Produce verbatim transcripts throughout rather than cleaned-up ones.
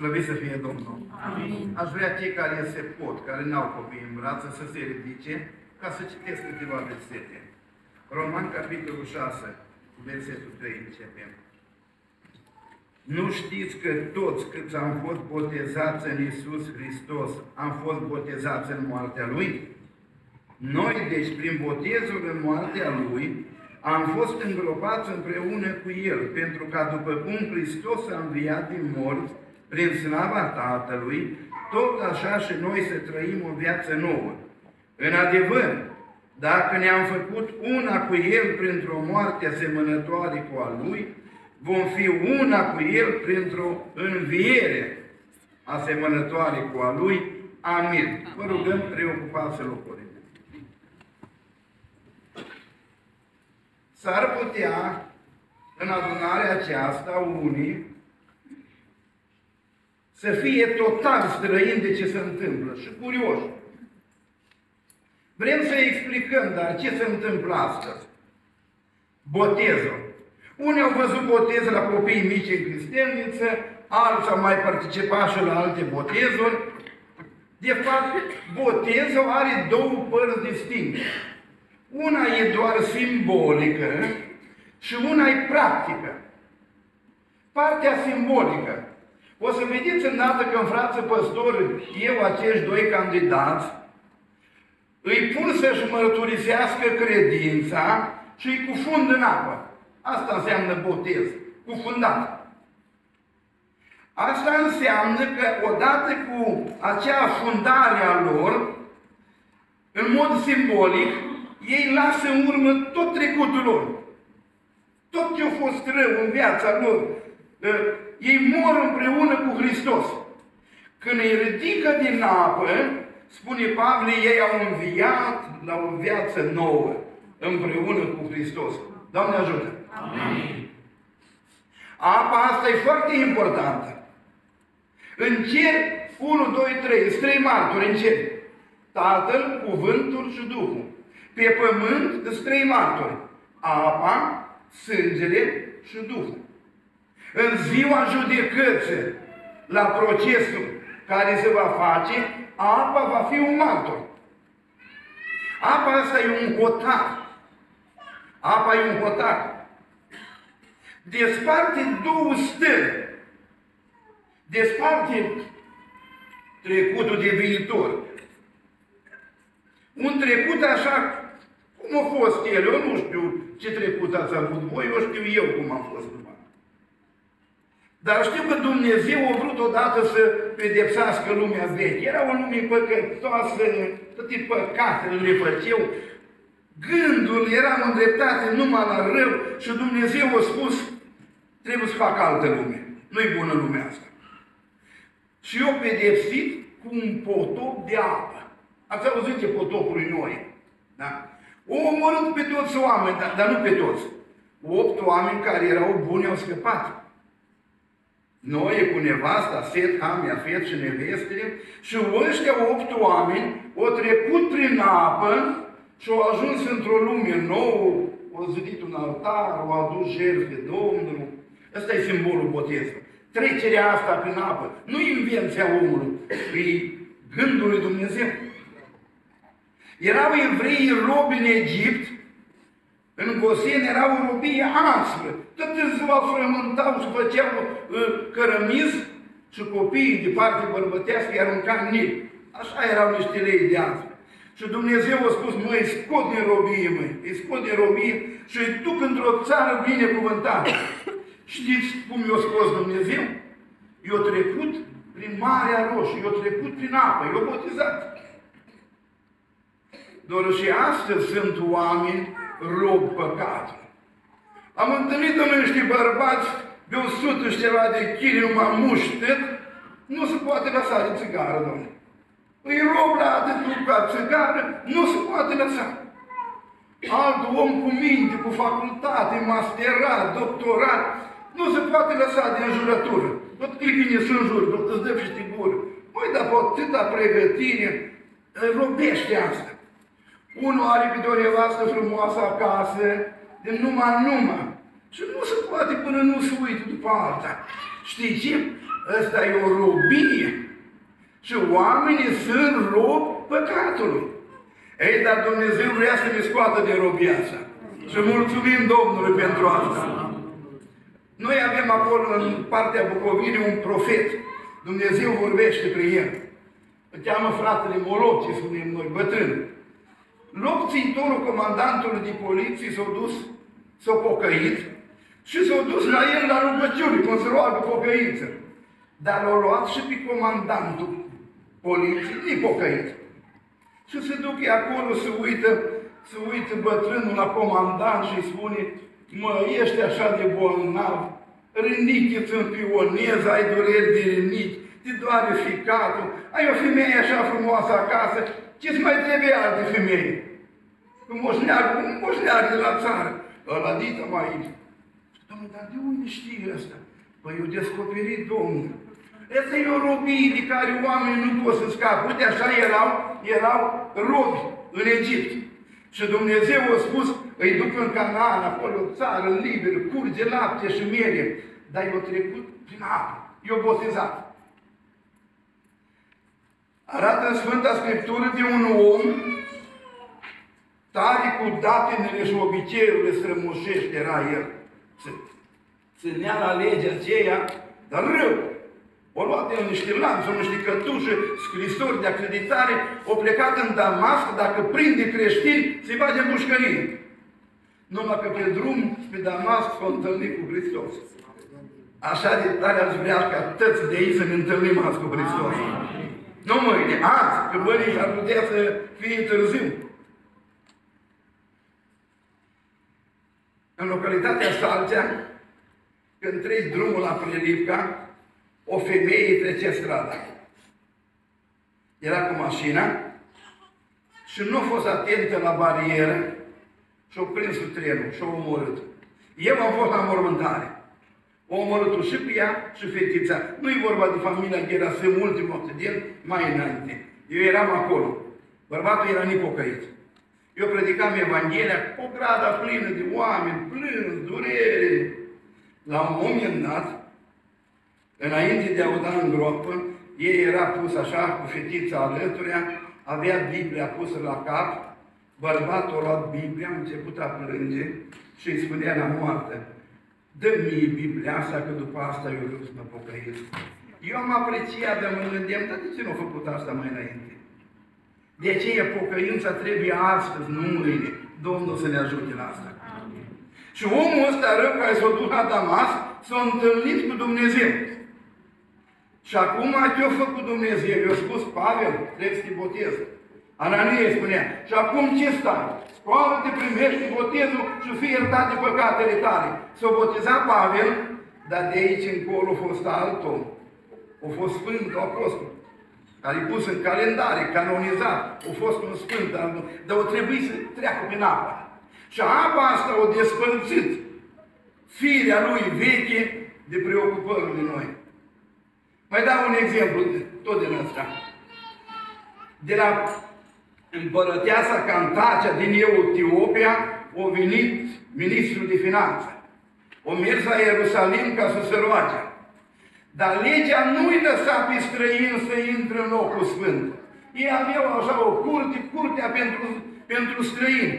Slăvit să fie Domnul! Amin. Aș vrea cei care se pot, care n-au copii în brață, să se ridice ca să citesc câteva versete. Roman, capitolul șase, versetul trei, începem. Nu știți că toți câți am fost botezați în Iisus Hristos, am fost botezați în moartea Lui? Noi, deci, prin botezul în moartea Lui, am fost îngropați împreună cu El, pentru ca după cum Hristos a înviat din morți, prin slava Tatălui, tot așa și noi să trăim o viață nouă. În adevăr, dacă ne-am făcut una cu El printr-o moarte asemănătoare cu a Lui, vom fi una cu El printr-o înviere asemănătoare cu a Lui. Amin. Vă rugăm, preocupați să locurile. S-ar putea, în adunarea aceasta, unii să fie total străini de ce se întâmplă și curioși. Vrem să explicăm, dar ce se întâmplă astăzi? Botezul. Unii au văzut botez la copii mici în cristelniță, alții au mai participat și la alte botezuri. De fapt, botezul are două părți distincte. Una e doar simbolică și una e practică. Partea simbolică. O să vedeți îndată că în frață păstor, eu, acești doi candidați, îi pun să-și mărturisească credința și îi cufund în apă. Asta înseamnă botez, cufundat. Asta înseamnă că odată cu acea fundare a lor, în mod simbolic, ei lasă în urmă tot trecutul lor. Tot ce a fost rău în viața lor, ei mor împreună cu Hristos. Când îi ridică din apă, spune Pavel, ei au înviat la o viață nouă împreună cu Hristos. Doamne ajută! Amin. Apa asta e foarte importantă. În cer, unu, doi, trei, sunt trei martori în cer. Tatăl, Cuvântul și Duhul. Pe pământ sunt trei martori. Apa, sângele și Duhul. În ziua judecății, la procesul care se va face, apa va fi un martor. Apa asta e un hotar. Apa e un hotar. Desparte două stări. Desparte trecutul de viitor. Un trecut așa cum a fost el. Eu nu știu ce trecut ați avut voi, eu știu eu cum am fost numai. Dar știu că Dumnezeu a vrut odată să pedepsească lumea veche. Era o lume păcătoasă, toate păcatele le făceau. Gândul era îndreptat numai la rău și Dumnezeu a spus trebuie să fac altă lume. Nu-i bună lumea asta. Și eu pedepsit cu un potop de apă. Ați auzit ce potopul Noe. Da? O omorât pe toți oameni, dar, dar nu pe toți. Opt oameni care erau buni au scăpat. Noe cu nevasta, Set, Ham, Iafet și nevestele. Și ăștia opt oameni au trecut prin apă și au ajuns într-o lume nouă, au zidit un altar, au adus jertfe Domnului. Ăsta e simbolul botezului. Trecerea asta prin apă nu e invenția omului, e gândul lui Dumnezeu. Erau evrei robi în Egipt, în Gosen erau o robie aspră. Toată ziua frământau și făceau cărămiz și copiii de parte bărbătească i-ar arunca în nil. Așa erau niște lei de azi. Și Dumnezeu a spus, măi, scot din robie, măi, îi scot din robie și îi duc într-o țară binecuvântată. Știți cum i-a scos Dumnezeu? I-a trecut prin Marea Roșie, i-a trecut prin apă, i-a botezat. Doar și astăzi sunt oameni robi păcatului. Am întâlnit în niște bărbați de o sută și ceva de chili, numai muștet, nu se poate lăsa de țigară, Domnule. Îi rob la atâtul ca țigară, nu se poate lăsa. Alt om cu minte, cu facultate, masterat, doctorat, nu se poate lăsa de înjurătură. Tot îi vine să înjuri, tot îți dă peste gură. Măi, dar pe atâta pregătire, robește asta. Unul are câte o nevastă frumoasă acasă, de numai numai. Și nu se poate până nu se uite după alta. Știi ce? ăsta e o robie. Și oamenii sunt robi păcatului. Ei, dar Dumnezeu vrea să ne scoată de robia asta. Și mulțumim Domnului pentru asta. Noi avem acolo, în partea Bucovinei, un profet. Dumnezeu vorbește prin el. Îl cheamă fratele Moloc, ce spunem noi, bătrân. Locțitorul comandantului de poliție s-a dus, s-a pocăit și s-a dus la el la rugăciune, cum se roagă pocăință. Dar l-a luat și pe comandantul poliției, nepocăit. Și se duce acolo, se uită, se uită bătrânul la comandant și îi spune: mă, ești așa de bolnav, rinichi-ți în pionez, ai dureri de rinichi, te doare ficatul, ai o femeie așa frumoasă acasă, ce-ți mai trebuie alte femei? Un moșneag, un moșneag de la țară, ăla dită mai aici. Dom'le, dar de unde știi ăsta? Păi eu descoperit, Domnul. Asta e o robie de care oamenii nu pot să scape. Uite, așa erau, erau robi în Egipt. Și Dumnezeu a spus, îi duc în Canaan, acolo, țară, liber, curge lapte și miere. Dar i-a trecut prin apă, i-a botezat. Arată în Sfânta Scriptură de un om tare cu datinele și obiceiurile strămoșești era el. Ținea la legea aceea, dar rău. O luat el niște lanțuri, niște cătușe, scrisori de acreditare, o plecat în Damasc, dacă prinde creștini, se bage în pușcărie. Numai că pe drum, pe Damasc, s-a întâlnit cu Hristos. Așa de tare aș vrea ca toți de aici să ne întâlnim azi cu Hristos. Nu mâine, azi, că mâine ar putea să fie târziu. În localitatea Salcea, când treci drumul la Prelipca, o femeie trecea strada. Era cu mașina și nu a fost atentă la barieră și a prins cu trenul și a omorât. Eu am fost la mormântare. O omorât-o și pe ea și fetița. Nu-i vorba de familia Gerasim, ultimul occident, mai înainte. Eu eram acolo. Bărbatul era nepocăit. Eu predicam Evanghelia cu o grada plină de oameni, plâns, durere. La un moment dat, înainte de a o da în groapă, ei era pus așa, cu fetița alăturea, avea Biblia pusă la cap, bărbatul a luat Biblia, a început a plânge și îi spunea la moarte: dă-mi Biblia asta, că după asta eu vreau să mă pocăiesc. Eu am apreciat, de mă gândeam, dar de ce nu a făcut asta mai înainte? De aceea pocăința trebuie astăzi, nu mâine. Domnul să ne ajute la asta. Amin. Și omul ăsta rău care s-a dus la Damas, s-a întâlnit cu Dumnezeu. Și acum ce-a făcut Dumnezeu? I-a spus: Pavel, trebuie să te botez. Ananie spunea: și acum ce stai? Scoală-te, primești botezul și fii iertat de păcatele tale. S-a botezat Pavel, dar de aici încolo a fost alt om. A fost Sfântul Apostol, care i-a pus în calendare, canonizat. A fost un sfânt, dar o trebuie să treacă prin apă. Și apa asta o despărțit firea lui veche de preocupările noi. Mai dau un exemplu, tot din ăsta. De la împărăteasa Cantacia din Etiopia a venit ministrul de finanță. A mers la Ierusalim ca să se roage. Dar legea nu-i lăsa pe străini să intre în locul sfânt. Ei aveau așa o curte, curtea pentru, pentru străini.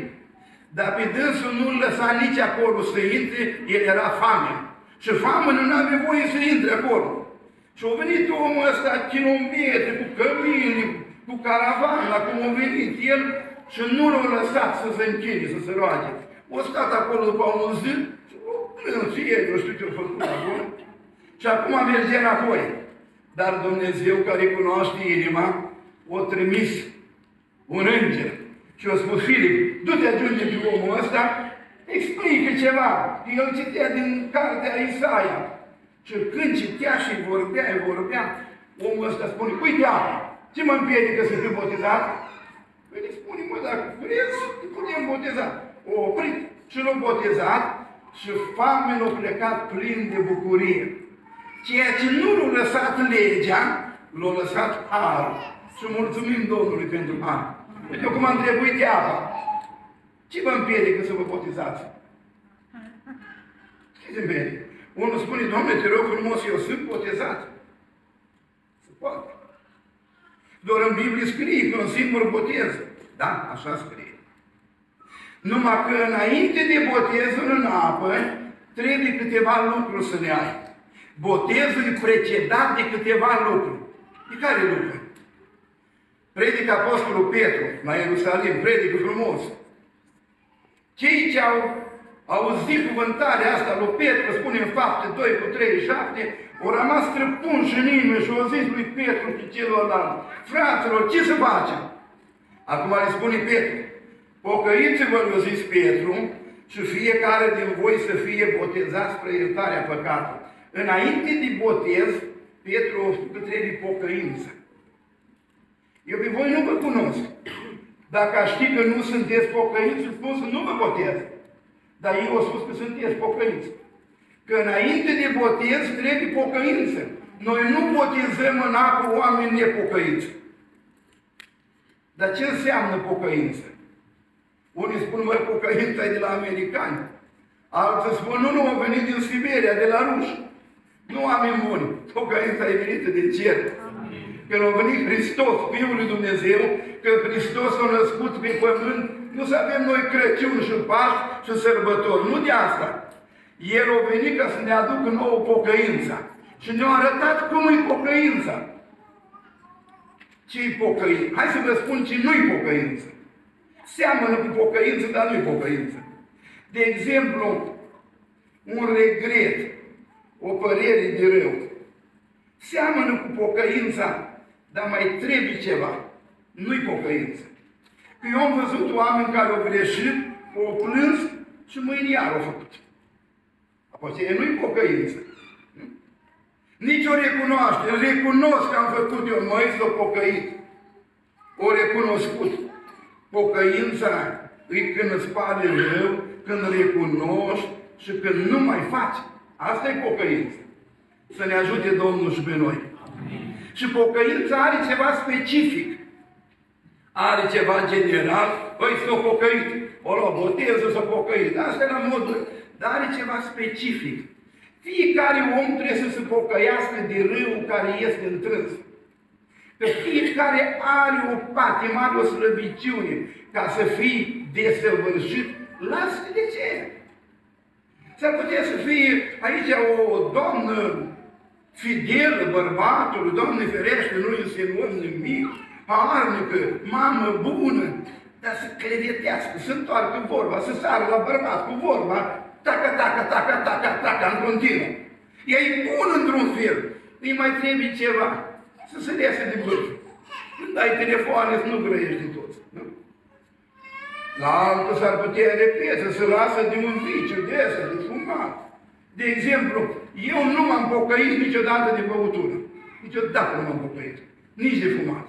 Dar pe dânsul nu-l lăsa nici acolo să intre, el era famen. Și famenul nu avea voie să intre acolo. Și a venit omul ăsta kilometri, cu cămini, cu caravana, cum a venit el, și nu l-a lăsat să se închine, să se roage. O stat acolo după un zi, o plâns și el, nu știu ce-a făcut acolo. Și acum merge înapoi. Dar Dumnezeu, care cunoaște inima, o trimis un înger și a spus: Filip, du-te, ajunge pe omul ăsta, explică ceva. El citea din cartea Isaia. Și când citea și vorbea, îi vorbea, omul ăsta spune: uite, apă, ce mă împiedică să fiu botezat? Păi îi spune: mă, dacă vreți, îi putem boteza. O oprit și l-a botezat și famenul a plecat plin de bucurie. Ceea ce nu l-a lăsat legea, l-a lăsat harul. Și mulțumim Domnului pentru har. Uite cum am trebuit de apă. Ce mă împiedică să vă botezați? Ce se împiedică? Unul spune: Doamne, te rog frumos, eu sunt botezat. Poate. Doar în Biblie scrie că un singur botez. Da, așa scrie. Numai că înainte de botezul în apă, trebuie câteva lucruri să le ai. Botezul e precedat de câteva lucruri. De care lucruri? Predică Apostolul Petru la Ierusalim, predică frumos. Cei ce au auzit cuvântarea asta lui Petru, spune în fapte doi cu treizeci și șapte, au rămas străpunși în inimă și au zis lui Petru și celorlalți, fraților, ce să facem? Acum le spune Petru, pocăiți-vă, le-a zis Petru, și fiecare din voi să fie botezat spre iertarea păcatului. Înainte de botez, Petru a spus că trebuie pocăință. Eu pe voi nu vă cunosc. Dacă aș ști că nu sunteți pocăiți, a spus că nu vă botez. Dar eu au spus că sunteți pocăiți. Că înainte de botez trebuie pocăință. Noi nu botezăm în apă oameni nepocăiți. Dar ce înseamnă pocăință? Unii spun, măi, pocăința e de la americani. Alții spun, nu, nu, a venit din Siberia, de la ruși. Nu, oameni buni, pocăința e venită din cer. Când a venit Hristos, Fiul lui Dumnezeu, că Hristos a născut pe pământ, nu să avem noi Crăciun și Paști și sărbători, nu de asta. El a venit ca să ne aducă nouă pocăința. Și ne-a arătat cum e pocăința. Ce-i pocăință? Hai să vă spun ce nu-i pocăință. Seamănă cu pocăință, dar nu-i pocăință. De exemplu, un regret, o părere de rău. Seamănă cu pocăința, dar mai trebuie ceva. Nu-i pocăință. Că eu am văzut oameni care au greșit, au plâns și mâine iar au făcut. Apoi, nu-i pocăință. Nici o recunoaște. Recunosc că am făcut eu, măi, s-o pocăit. O recunoscut. Pocăința e când îți pare rău, când recunoști și când nu mai faci. Asta e pocăință. Să ne ajute Domnul și pe noi. Amin. Și pocăința are ceva specific. Are ceva general. Păi s-o pocăit. O luat boteză, s-o pocăit. Asta e la modul. Dar are ceva specific. Fiecare om trebuie să se pocăiască de râul care este întrâns. Că fiecare are o patimă, are o slăbiciune. Ca să fii desăvârșit, lasă de ce? S-ar putea să fie aici o doamnă fidelă bărbatului, Doamne ferește, nu insinuăm nimic, harnică, mamă bună, dar să clevetească, să întoarcă vorba, să sară la bărbat cu vorba, taca, taca, taca, taca, taca, în continuu. Ea e bun într-un fel, îi mai trebuie ceva, să se iasă de bârfă. Când ai telefoane, să nu grăiești de toți. Nu? La altul s-ar putea repede, să se lasă de un viciu, de asta, de fumat. De exemplu, eu nu m-am pocăit niciodată de băutură. Niciodată nu m-am pocăit. Nici de fumat.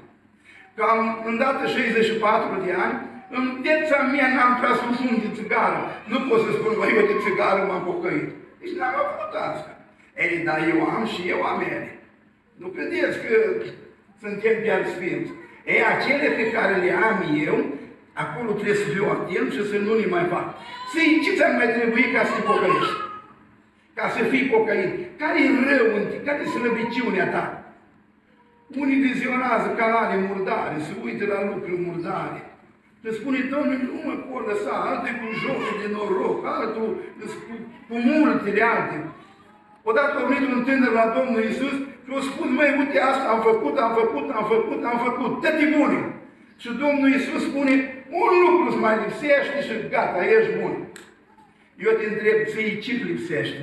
Cam în data șaizeci și patru de ani, în viața mea n-am tras un fum de țigară. Nu pot să spun, bă, eu de țigară m-am pocăit. Deci n-am avut asta. Ei, dar eu am și eu am ele. Nu credeți că suntem chiar sfinți. Ei, acele pe care le am eu, acolo trebuie să fiu atent și să nu le mai fac. Să-i ce ți-ar mai trebui ca să te pocăiești? Ca să fii pocăit. Care-i rău în tine? Care-i slăbiciunea ta? Unii vizionează canale murdare, se uită la lucruri murdare. Îți spune, Domnul, nu mă pot lăsa, altul cu jocul de noroc, altul cu, cu multele alte. Odată a venit un tânăr la Domnul Iisus și a spus, măi, uite, asta am făcut, am făcut, am făcut, am făcut, dă-te bune! Și Domnul Iisus spune, un lucru îți mai lipsește și gata, ești bun. Eu te întreb, ție ce-ți lipsește?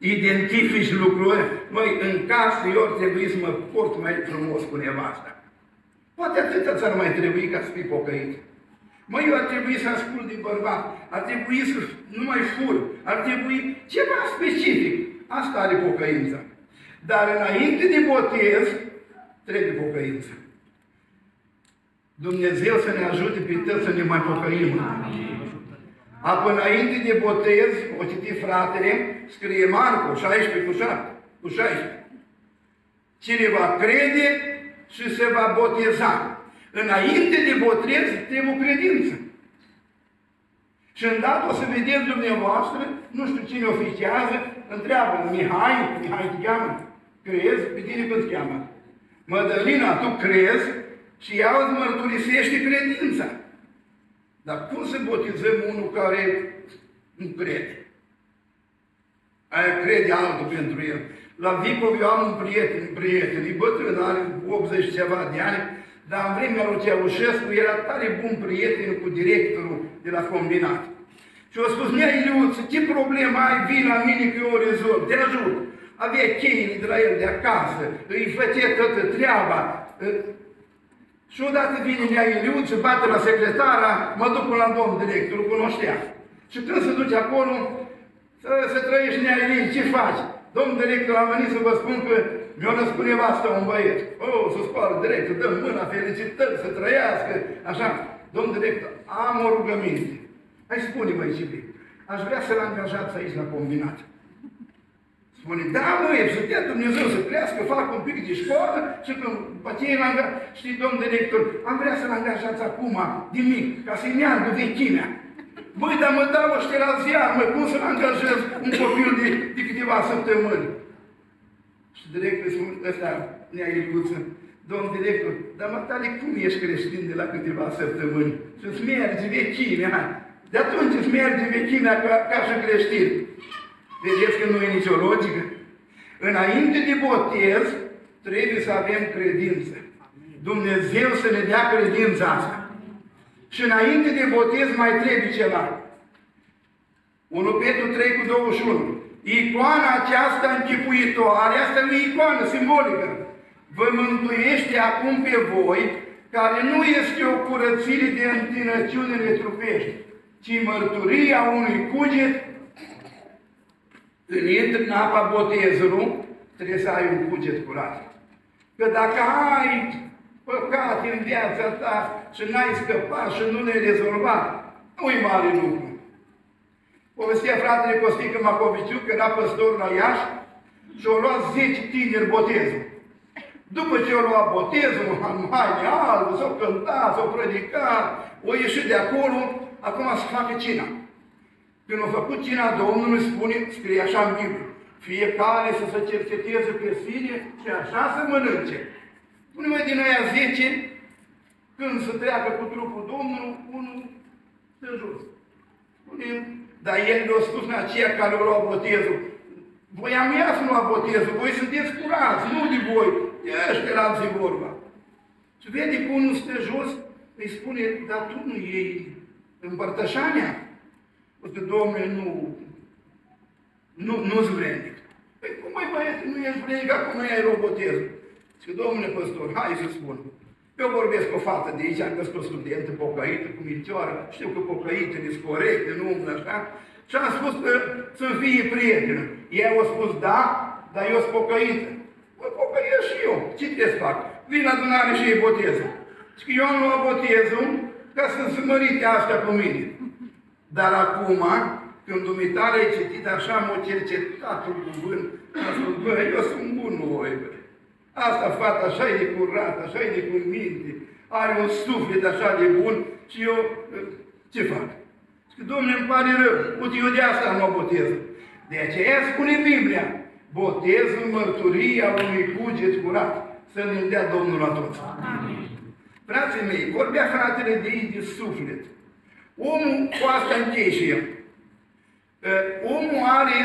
Identifici lucrurile. Măi, în casă eu ar trebui să mă port mai frumos cu nevasta. Poate atâta ți-ar mai trebui ca să fii pocăit. Măi, eu ar trebui să ascult din bărbat, ar trebui să nu mai fur, ar trebui ceva specific. Asta are pocăința. Dar înainte de botez, trebuie pocăința. Dumnezeu să ne ajute pe toți să ne mai pocăim. Apoi înainte de botez, o citi fratele, scrie Marco, șaisprezece cu șaisprezece. Cine va crede și se va boteza. Înainte de botez, trebuie o credință. Și îndată o să vedem dumneavoastră, nu știu cine oficiază, întreabă Mihai, Mihai te cheamă, crezi, pe tine cum-ți cheamă? Mădălina, tu crezi și ea îți mărturisește credința. Dar cum să botezăm unul care nu crede? Aia crede altul pentru el. La Vicov eu am un prieten, un prieten, e bătrân, are optzeci ceva de ani, dar în vremea lui Ceaușescu era tare bun prieten cu directorul de la combinat. Și a spus, nea Iliuță, ce problemă ai, vii la mine că eu o rezolv, te ajut. Avea cheile de la el de acasă, îi făcea toată treaba. Și odată vine nea Iliuță, bate la secretara, mă duc la domnul director, îl cunoștea. Și când se duce acolo, să trăiești nea Iliuță, ce faci? Domnul director, am venit să vă spun că mi-o născut nevastă un băiet. Oh, să spară director, dăm mâna, felicitări, să trăiască, așa. Domnul director, am o rugăminte. Hai spune, băi, Cipi, aș vrea să-l angajați aici la combinat. Spune, da, măi, să dea Dumnezeu să crească, fac un pic de școală și când bătieii l-am dat, știi, domn director, am vrea să-l angajați acum, din mic, ca să-i neangă vechimea. Băi, dar mă dau ăștia la ziar, măi, cum să-l angajez un copil de, de câteva săptămâni? Și directorul spune, ăsta, nea Iliuță, domn director, dar mă tale, cum ești creștin de la câteva săptămâni? Să-ți merge vechimea. De atunci îți merge vechimea ca, ca și creștin. Vedeți că nu e nicio logică? Înainte de botez, trebuie să avem credință. Dumnezeu să ne dea credința asta. Și înainte de botez mai trebuie ceva. unu Petru trei cu douăzeci și unu. Icoana aceasta închipuitoare, asta nu e icoană simbolică. Vă mântuiește acum pe voi, care nu este o curățire de întinăciunile trupești, ci mărturia unui cuget. Când intri în apa botezului, trebuie să ai un cuget curat. Că dacă ai păcat în viața ta și n-ai scăpat și nu le-ai rezolvat, nu-i mare lucru. Povestea fratele Costică Macoviciu, că era păstor la Iași, și-au luat zece tineri botezul. După ce au luat botezul, în haine albă, s-au cântat, s-au predicat, au ieșit de acolo, acum să facă cina. Când a făcut cina Domnului, spune, scrie așa în Biblie, fiecare să se cerceteze pe sine și așa să mănânce. Spune-mă din aia zece, când se treacă cu trupul Domnului, unul se jos. Spune, dar el le-a spus în aceea care au luat botezul, voi am ia să luat botezul, voi sunteți curați, nu de voi, de ăștia la zi vorba. Și vede că unul stă jos, îi spune, dar tu nu iei împărtășania? Uite, domnule, nu, nu, nu-s vrenic. Păi cum, mai băiete, nu ești vrenic, acum ai robotezul. Zice, domnule păstor, hai să spun. Eu vorbesc cu o fată de aici, am găsit o studentă pocăită, cu milcioară, știu că pocăitele sunt corecte, nu umblă așa, și am spus că să-mi fie prietenă. Ea a spus, da, dar eu sunt pocăită. Mă pocăiesc și eu, ce trebuie să fac? Vin la adunare și ei botezul. Zice, eu am luat botezul ca să-mi smărite astea cu mine. Dar acum, când dumitarea e citită așa, m-a cercetat un cuvânt, a spus, bă, eu sunt bun, noi, bă. Asta fata așa e de curat, așa e de cu minte, are un suflet așa de bun și eu, ce fac? Zic, domnule, îmi pare rău, uite, eu de asta mă botez. De aceea spune Biblia, botez în mărturia unui cuget curat, să ne dea Domnul la toți. Amin. Frații mei, vorbea fratele de ei de suflet. Omul, cu asta închei și el. Omul are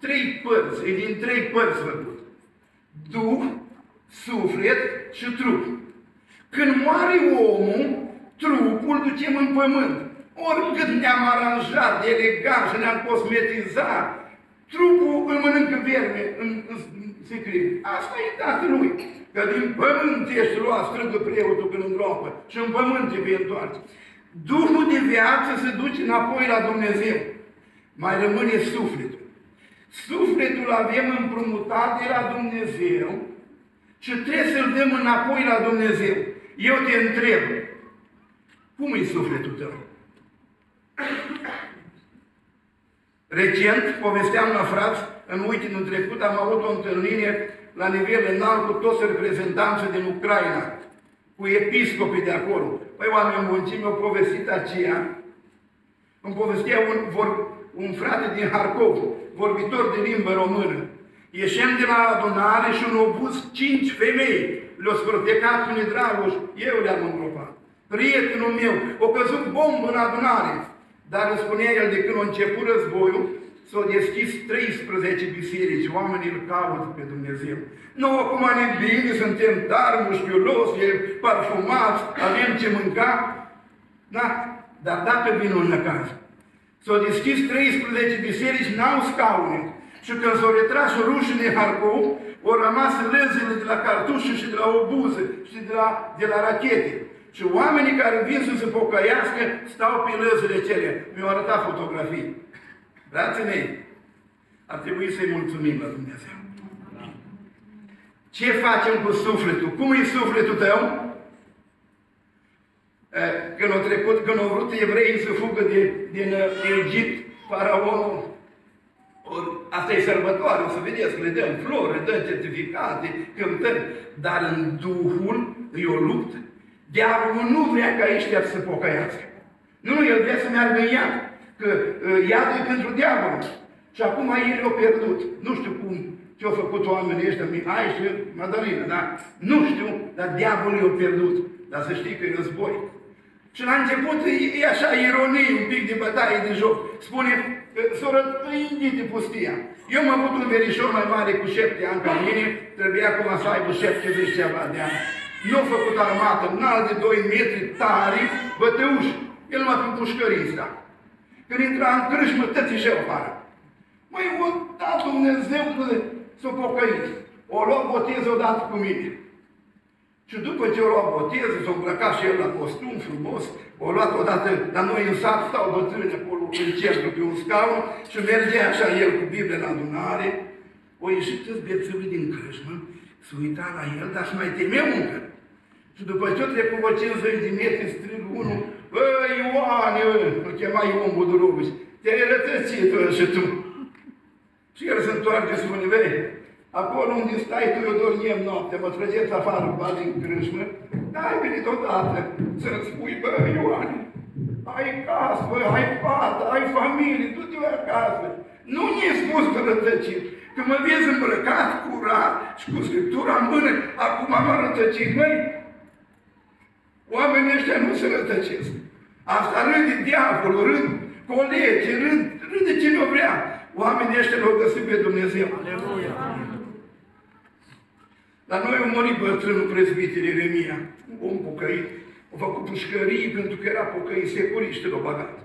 trei părți, e din trei părți făcut. Duh, suflet și trup. Când moare omul, trupul ducem în pământ. Oricât ne-am aranjat, delegat și ne-am cosmetizat, trupul îl mănâncă verme, în, în, se crede. Asta e dat lui. Că din pământ ești luat, strângă preotul când îngropă și în pământ te vei întoarce. Duhul de viață se duce înapoi la Dumnezeu. Mai rămâne sufletul. Sufletul avem împrumutat de la Dumnezeu și trebuie să-l dăm înapoi la Dumnezeu. Eu te întreb, cum e sufletul tău? Recent, povesteam la frați, în weekendul trecut am avut o întâlnire la nivel înalt cu toți reprezentanții din Ucraina, cu episcopii de acolo. Păi oameni bunci, mi-au povestit aceea, îmi povestea un, vor, un frate din Harkov, vorbitor de limbă română. Ieșeam de la adunare și un obuz cinci femei. Le-au spărtecat unii Dragoș, eu le-am îngropat. Prietenul meu, o căzut bombă în adunare. Dar îmi spunea el, de când a început războiul, s-au deschis treisprezece biserici, oamenii îl caută pe Dumnezeu. Nu, acum ne bine, suntem tari, mușchiuloși, parfumați, avem ce mânca. Da, dar dacă vin un năcaz. S-au deschis treisprezece biserici, n-au scaune. Și când s-au retras rușii din Harcov, au rămas lăzile de la cartușe și de la obuze și de la, de la rachete. Și oamenii care vin să se pocăiască stau pe lăzile celea. Mi-au arătat fotografii. Frații mei, ar trebui să-i mulțumim la Dumnezeu. Ce facem cu sufletul? Cum e sufletul tău? Când au trecut, când au vrut evreii să fugă de, din Egipt, faraonul, asta e sărbătoare, o să vedeți că le dăm flori, le dăm certificate, cântăm, dar în Duhul e o luptă. Diavolul nu vrea ca ăștia să se pocăiască. Nu, nu, el vrea să meargă în iad. Că iadul e pentru diavol. Și acum ei l-au pierdut. Nu știu cum ce-au făcut oamenii ăștia, Mihai și Madalina, da? Nu știu, dar diavolul i-au pierdut. Dar să știi că e război. Și la început e așa ironie, un pic de bătaie de joc. Spune, soră, îi pustia. Eu m-am avut un verișor mai mare cu șapte ani ca mine, trebuia acum să aibă șaptezeci ceva de ani. Nu a făcut armată, înalt de doi metri, tari, băteuș. El m-a făcut pușcării ăsta. Când intra în crâșmă, tățișeu afară. Măi, o dat Dumnezeu s-o pocăit. O luat botez odată cu mine. Și după ce o luat botez, s-o îmbrăcat și el la costum frumos, o luat odată, dar noi în sat stau bătrâni acolo, în cerclu, pe un scaun, și mergea așa el cu Biblia la adunare. O ieșit îți bețâvii din crâșmă, se uita la el, dar și mai temeu încă. Și după ce o trecut vă cincizeci de metri, strigă unul, băi, Ioane, îl chema Ion Budurovici, te-ai rătățit și tu. Și el se întoarce și spune, vei, acolo unde stai tu, eu dormiem noapte, mă trăgeți afară, bani în crâșmă, n-ai venit odată să-mi spui, băi, Ioane, ai casă, bă, ai fată, ai familie, du-te acasă. Nu ne-ai spus că rătăcit. Că mă vezi îmbrăcat, curat și cu Scriptura în mână, acum am rătăcit, măi. Oamenii ăștia nu se rătăcesc. Asta râde diavolul, râd colegi, râd, râde cine o vrea. Oamenii ăștia l-au găsit pe Dumnezeu. Aleluia! La noi a murit bătrânul prezbiter Ieremia, un om pocăit. A făcut pușcării pentru că era pocăit, securiște l-a bagat.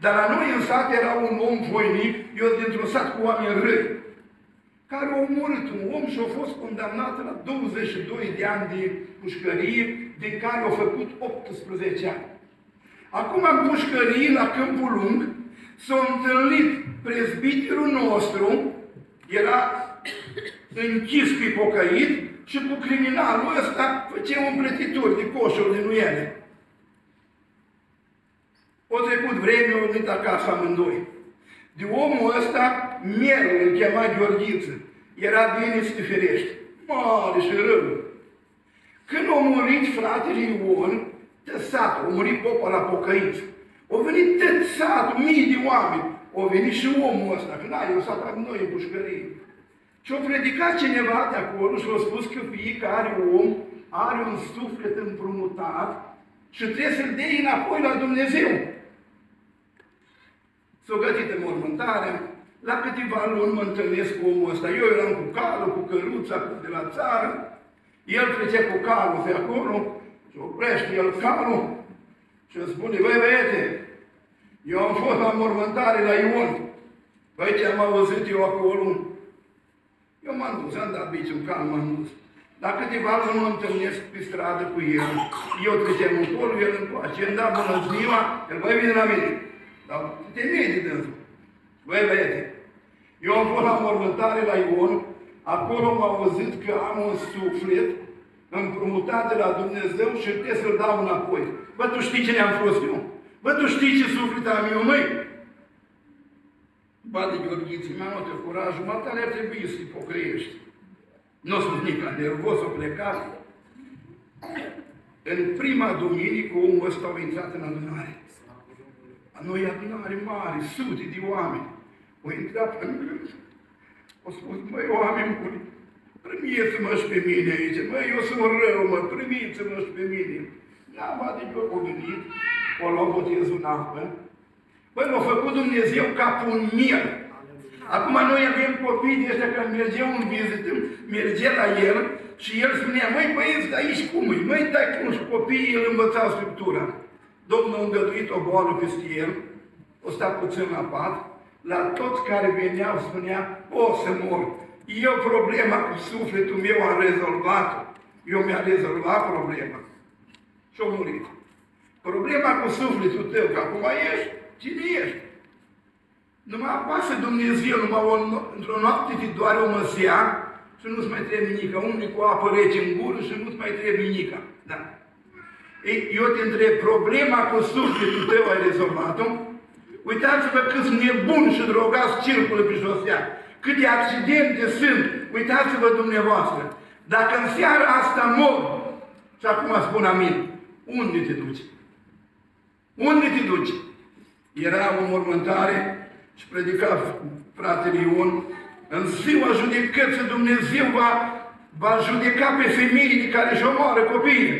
Dar la noi în sat era un om voinic, eu dintr-un sat cu oameni răi, care a omorât un om și a fost condamnat la douăzeci și doi de ani de pușcărie, din care au făcut optsprezece ani. Acum, în pușcărie, la Câmpul Lung, s-a întâlnit prezbiterul nostru, era închis pe pocăit și cu criminalul ăsta făcea împletituri de coșuri din nuiele. O trecut vreme, au venit acasă amândoi. De omul ăsta, Merul, îl chema Gheorghiță, era din Stiferești, mare și rău. Când a murit fratele Ion, tot satul, a murit popa la pocăință. Au venit tot satul, mii de oameni. Au venit și omul ăsta, că n-ai, un sat al noi în pușcărie. Și-a predicat cineva de acolo și a spus că fiecare om are un suflet împrumutat și trebuie să-l dea înapoi la Dumnezeu. S-au gătit în mormântarea. La câteva luni mă întâlnesc cu omul ăsta. Eu eram cu calul, cu căruța, de la țară. El trecea cu calul pe acolo și oprește el calul și îmi spune, băi băiete, eu am fost la mormântare la Ion. Băi, ce am auzit eu acolo? Eu m-am dus, am dat bici în cal, m-am dus. La câteva luni mă întâlnesc pe stradă cu el. Eu treceam încolo, el încoace, îmi da bună ziua, el băi vine la mine. Dar te mie de dânsul. Băi, băiete, eu am fost la mormântare la Ion, acolo am auzit că am un suflet împrumutat de la Dumnezeu și trebuie să-l dau înapoi. Bă, tu știi ce ne-am fost eu? Bă, tu știi ce suflet am eu, măi? Ba de Gheorghiții, mi-a notat curajul, mă, dar ar trebui să-i pocăiești. Nu sunt nici la nervos, o plecat. În prima duminică, omul ăsta a intrat în adunare. Noi adunare mare, sute de oameni. O intrat în O spus, măi, oameni buni, primiți-mă și pe mine aici, măi, eu sunt rău, mă, primiți-mă și pe mine. N-am adică o gândit, o luat botezul în apă. Băi, l-a făcut Dumnezeu ca un miel. Acum noi avem copii de ăștia, când mergeam în vizită, mergeam la el și el spunea, măi, băieți, dar aici cum e? Măi, dar cum și copiii îl învățau Scriptura. Domnul a îngăduit o boală peste el, o sta puțin la pat, la toți care veneau spunea, o să mor, eu problema cu sufletul meu am rezolvat-o. Eu mi-am rezolvat problema și a murit. Problema cu sufletul tău, că acum ești, cine ești? Nu mă apasă Dumnezeu, numai într-o noapte te doare o măsea și nu-ți mai trebuie nică. Unii cu apă rece în gură și nu-ți mai trebuie nică. Da. Ei, eu te întreb, problema cu sufletul tău ai rezolvat-o? Uitați-vă câți nebuni și drogați circulă pe șosea. Câte accidente sunt. Uitați-vă dumneavoastră. Dacă în seara asta mor, și acum spun amin, unde te duci? Unde te duci? Era o mormântare și predica fratele Ion, în ziua judecății Dumnezeu va, va judeca pe femeile care își omoară copiii.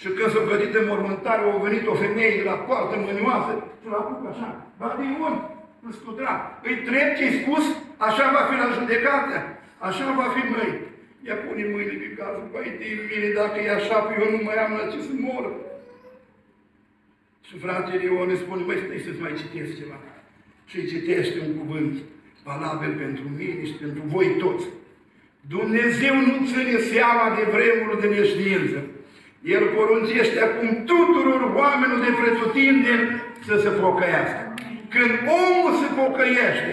Și când s-a gătit în mormântare, a venit o femeie de la poartă mânioasă și l-a apuc așa. Bade Ion, îl scutra. Îi trebuie ce-i spus, așa va fi la judecată. Așa va fi, măi. Ia pune mâinile pe cazul, băi, de mine, dacă e așa, pe eu nu mai am la ce să mor. Și fratele Ion îi spune, băi, stai să-ți mai citesc ceva. Și îi citește un cuvânt valabil pentru mine și pentru voi toți. Dumnezeu nu ține seama de vremuri de neștiință. El poruncește acum tuturor oamenilor de pretutindeni să se pocăiască. Când omul se pocăiește,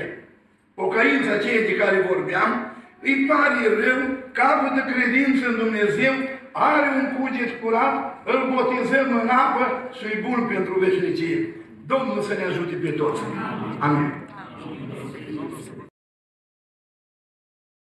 pocăința aceea de care vorbeam, îi pare rău, capul de credință în Dumnezeu, are un cuget curat, îl botezăm în apă și e bun pentru veșnicie. Domnul să ne ajute pe toți. Amin.